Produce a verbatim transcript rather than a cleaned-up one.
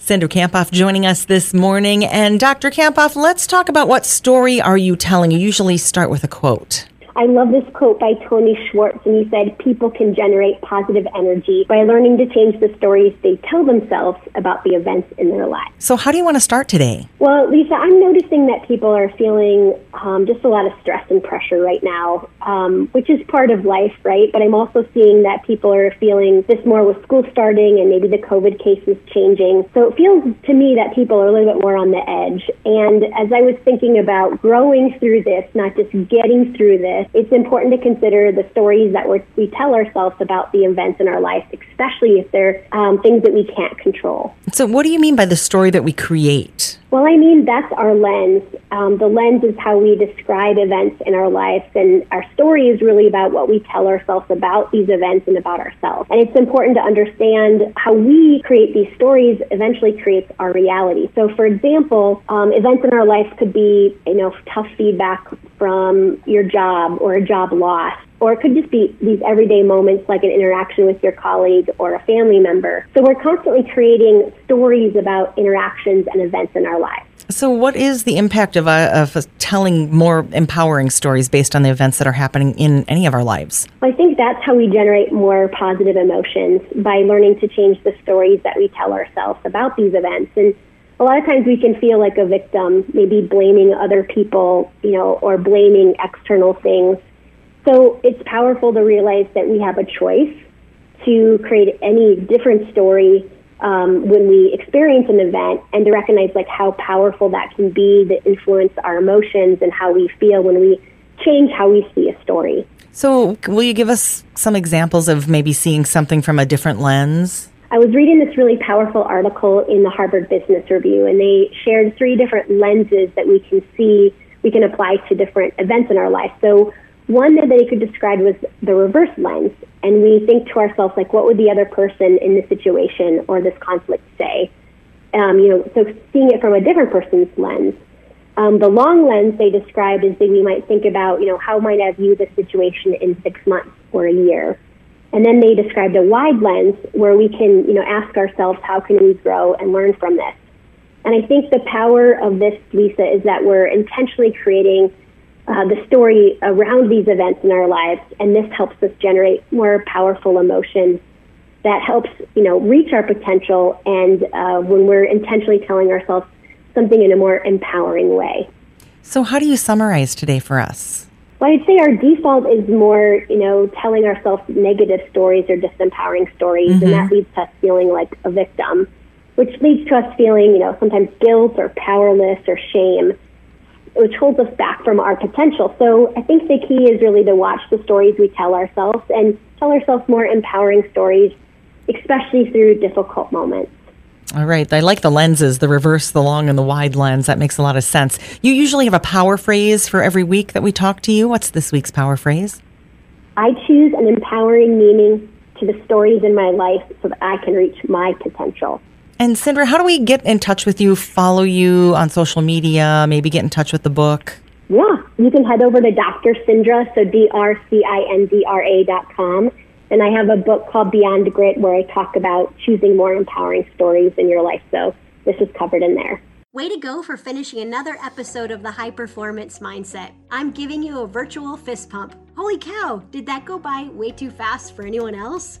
Cindra Kamphoff joining us this morning. And Doctor Kamphoff, let's talk about what story are you telling? You usually start with a quote. I love this quote by Tony Schwartz, and he said, "People can generate positive energy by learning to change the stories they tell themselves about the events in their lives." So how do you want to start today? Well, Lisa, I'm noticing that people are feeling um, just a lot of stress and pressure right now, um, which is part of life, right? But I'm also seeing that people are feeling this more with school starting and maybe the COVID cases changing. So it feels to me that people are a little bit more on the edge. And as I was thinking about growing through this, not just getting through this, it's important to consider the stories that we're, we tell ourselves about the events in our life, especially if they're um, things that we can't control. So what do you mean by the story that we create? Well, I mean, that's our lens. Um, the lens is how we describe events in our lives, and our story is really about what we tell ourselves about these events and about ourselves. And it's important to understand how we create these stories eventually creates our reality. So, for example, um, events in our life could be, you know, tough feedback from your job or a job loss. Or it could just be these everyday moments like an interaction with your colleague or a family member. So we're constantly creating stories about interactions and events in our lives. So what is the impact of, uh, of telling more empowering stories based on the events that are happening in any of our lives? Well, I think that's how we generate more positive emotions, by learning to change the stories that we tell ourselves about these events. And a lot of times we can feel like a victim, maybe blaming other people, you know, or blaming external things. So it's powerful to realize that we have a choice to create any different story um, when we experience an event, and to recognize like how powerful that can be to influence our emotions and how we feel when we change how we see a story. So will you give us some examples of maybe seeing something from a different lens? I was reading this really powerful article in the Harvard Business Review, and they shared three different lenses that we can see, we can apply to different events in our life. So one that they could describe was the reverse lens, and we think to ourselves, like, what would the other person in this situation or this conflict say? Um, you know, so seeing it from a different person's lens. Um, the long lens they described is that we might think about, you know, how might I view this situation in six months or a year? And then they described a wide lens where we can, you know, ask ourselves, how can we grow and learn from this? And I think the power of this, Lisa, is that we're intentionally creating Uh, the story around these events in our lives, and this helps us generate more powerful emotions that helps, you know, reach our potential, and uh, when we're intentionally telling ourselves something in a more empowering way. So how do you summarize today for us? Well, I'd say our default is more, you know, telling ourselves negative stories or disempowering stories, mm-hmm. and that leads to us feeling like a victim, which leads to us feeling, you know, sometimes guilt or powerless or shame, which holds us back from our potential. So I think the key is really to watch the stories we tell ourselves and tell ourselves more empowering stories, especially through difficult moments. All right. I like the lenses, the reverse, the long, and the wide lens. That makes a lot of sense. You usually have a power phrase for every week that we talk to you. What's this week's power phrase? I choose an empowering meaning to the stories in my life so that I can reach my potential. And Cindra, how do we get in touch with you, follow you on social media, maybe get in touch with the book? Yeah, you can head over to Doctor Cindra, so D-R-C-I-N-D-R-A dot com. And I have a book called Beyond Grit where I talk about choosing more empowering stories in your life. So this is covered in there. Way to go for finishing another episode of the High Performance Mindset. I'm giving you a virtual fist pump. Holy cow, did that go by way too fast for anyone else?